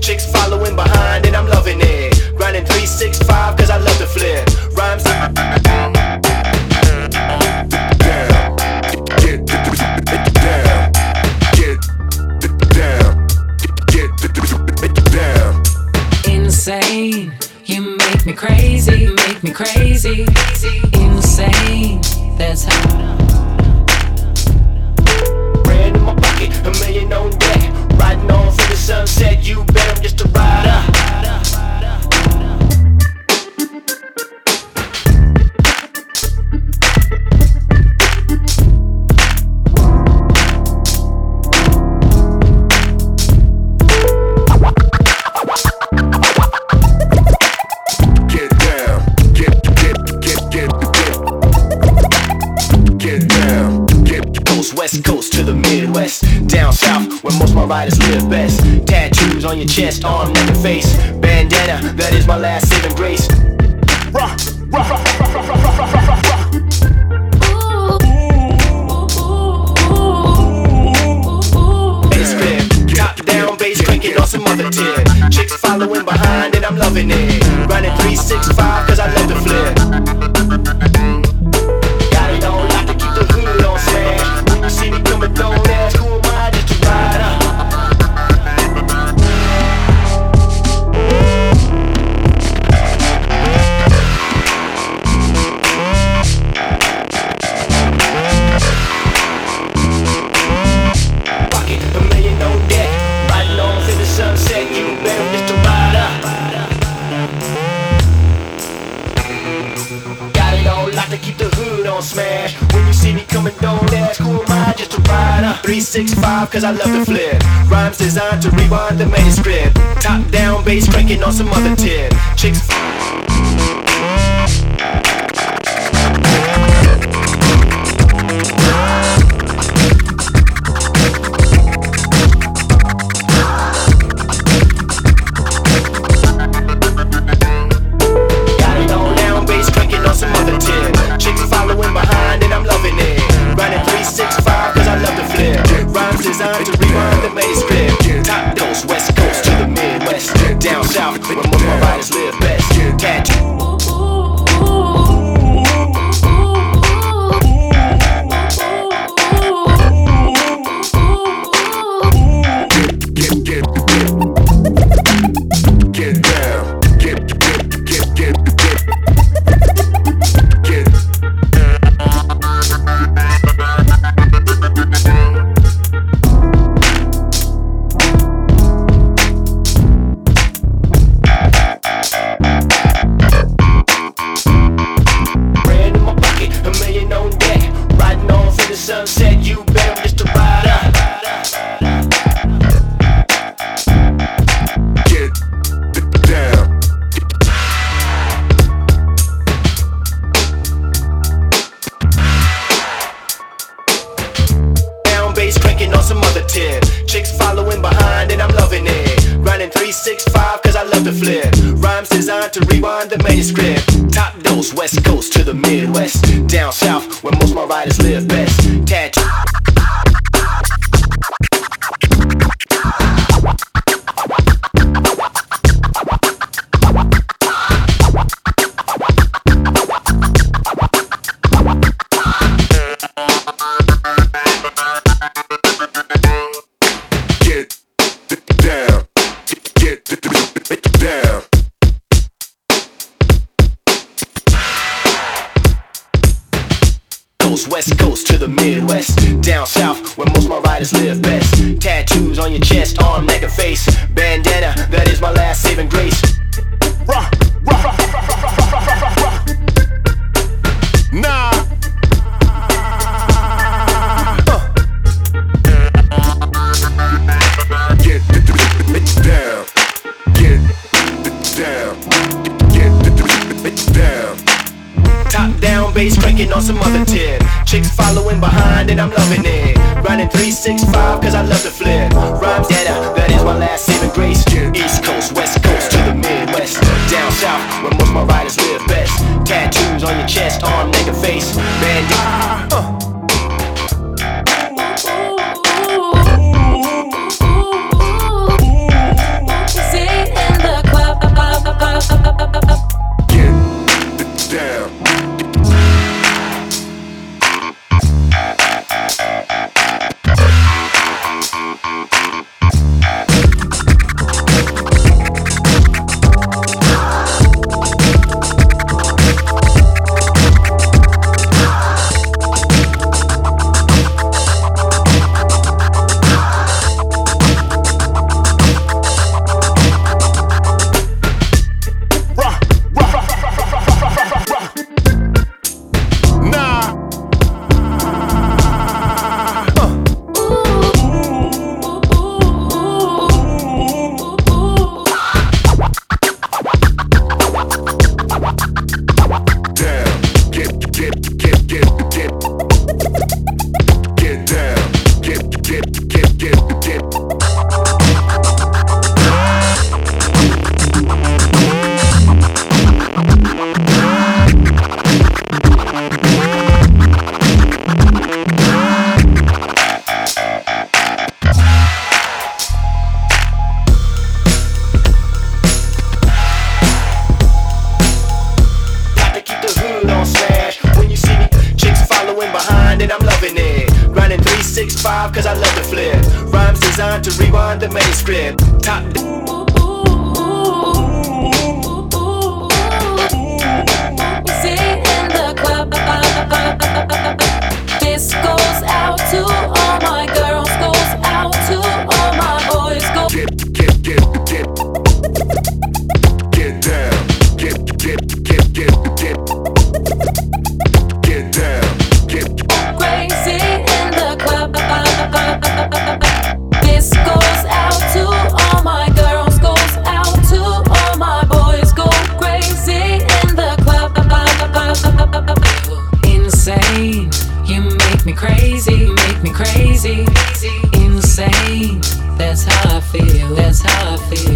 Chicks following behind and I'm loving it. Grinding 365 cause I love to flip rhymes. Insane, you make me crazy, you make me crazy. Insane, that's how. Brand in my pocket, $1 million on deck. Riding on for the sunset, you bet I'm just a rider. West Coast to the Midwest, down south where most of my riders live best. Tattoos on your chest, arm, neck, and face. Bandana, that is my last saving grace. Rock, rock, rock, rock, rock, rock, rock, rock, rock. Bass flip, top down, bass cranking on some other tip. Chicks following behind and I'm loving it. Running 365 cause I love to flip. Smash. When you see me coming, don't ask who am I, just a rider. 365 cause I love to flip rhymes designed to rewind the manuscript. Top down bass cranking on some other tip. Chicks designed to rewind the manuscript. Top dose, West Coast to the Midwest. Down south, where most of my riders live best. Tattoo. Sunset, you bet I'm just a rider. Get down. Down bass cranking on some other tip. Chicks following behind and I'm loving it. Grinding 365 cause I love to flip rhymes designed to rewind the manuscript. Top dose, West Coast to the Midwest. Down south where most of my riders live best. Tattoo. Get down. Get down. West Coast to the Midwest, down south where most of my riders live best. Tattoos on your chest, arm, neck, and face. Bandana, that is my last saving grace. Rock, rock, rock, rock, rock, rock, rock, rock, rock. Nah. down. Top down, bass cranking on some other tip. Chicks following behind and I'm loving it. Riding 365 cause I love to flip. Rhymes that is my last saving grace. East coast, west coast to the midwest. Down south, where most my riders live best. Tattoos on your chest, arm, neck and face. Bandit, cause I love to flip. Rhymes designed to rewind the manuscript. Top this goes out to all my girls, goes out to all my boys. Get down, get down, get crazy in the club. This goes out to all my girls, goes out to all my boys. Go crazy in the club. Insane, you make me crazy, make me crazy. Insane, that's how I feel, that's how I feel.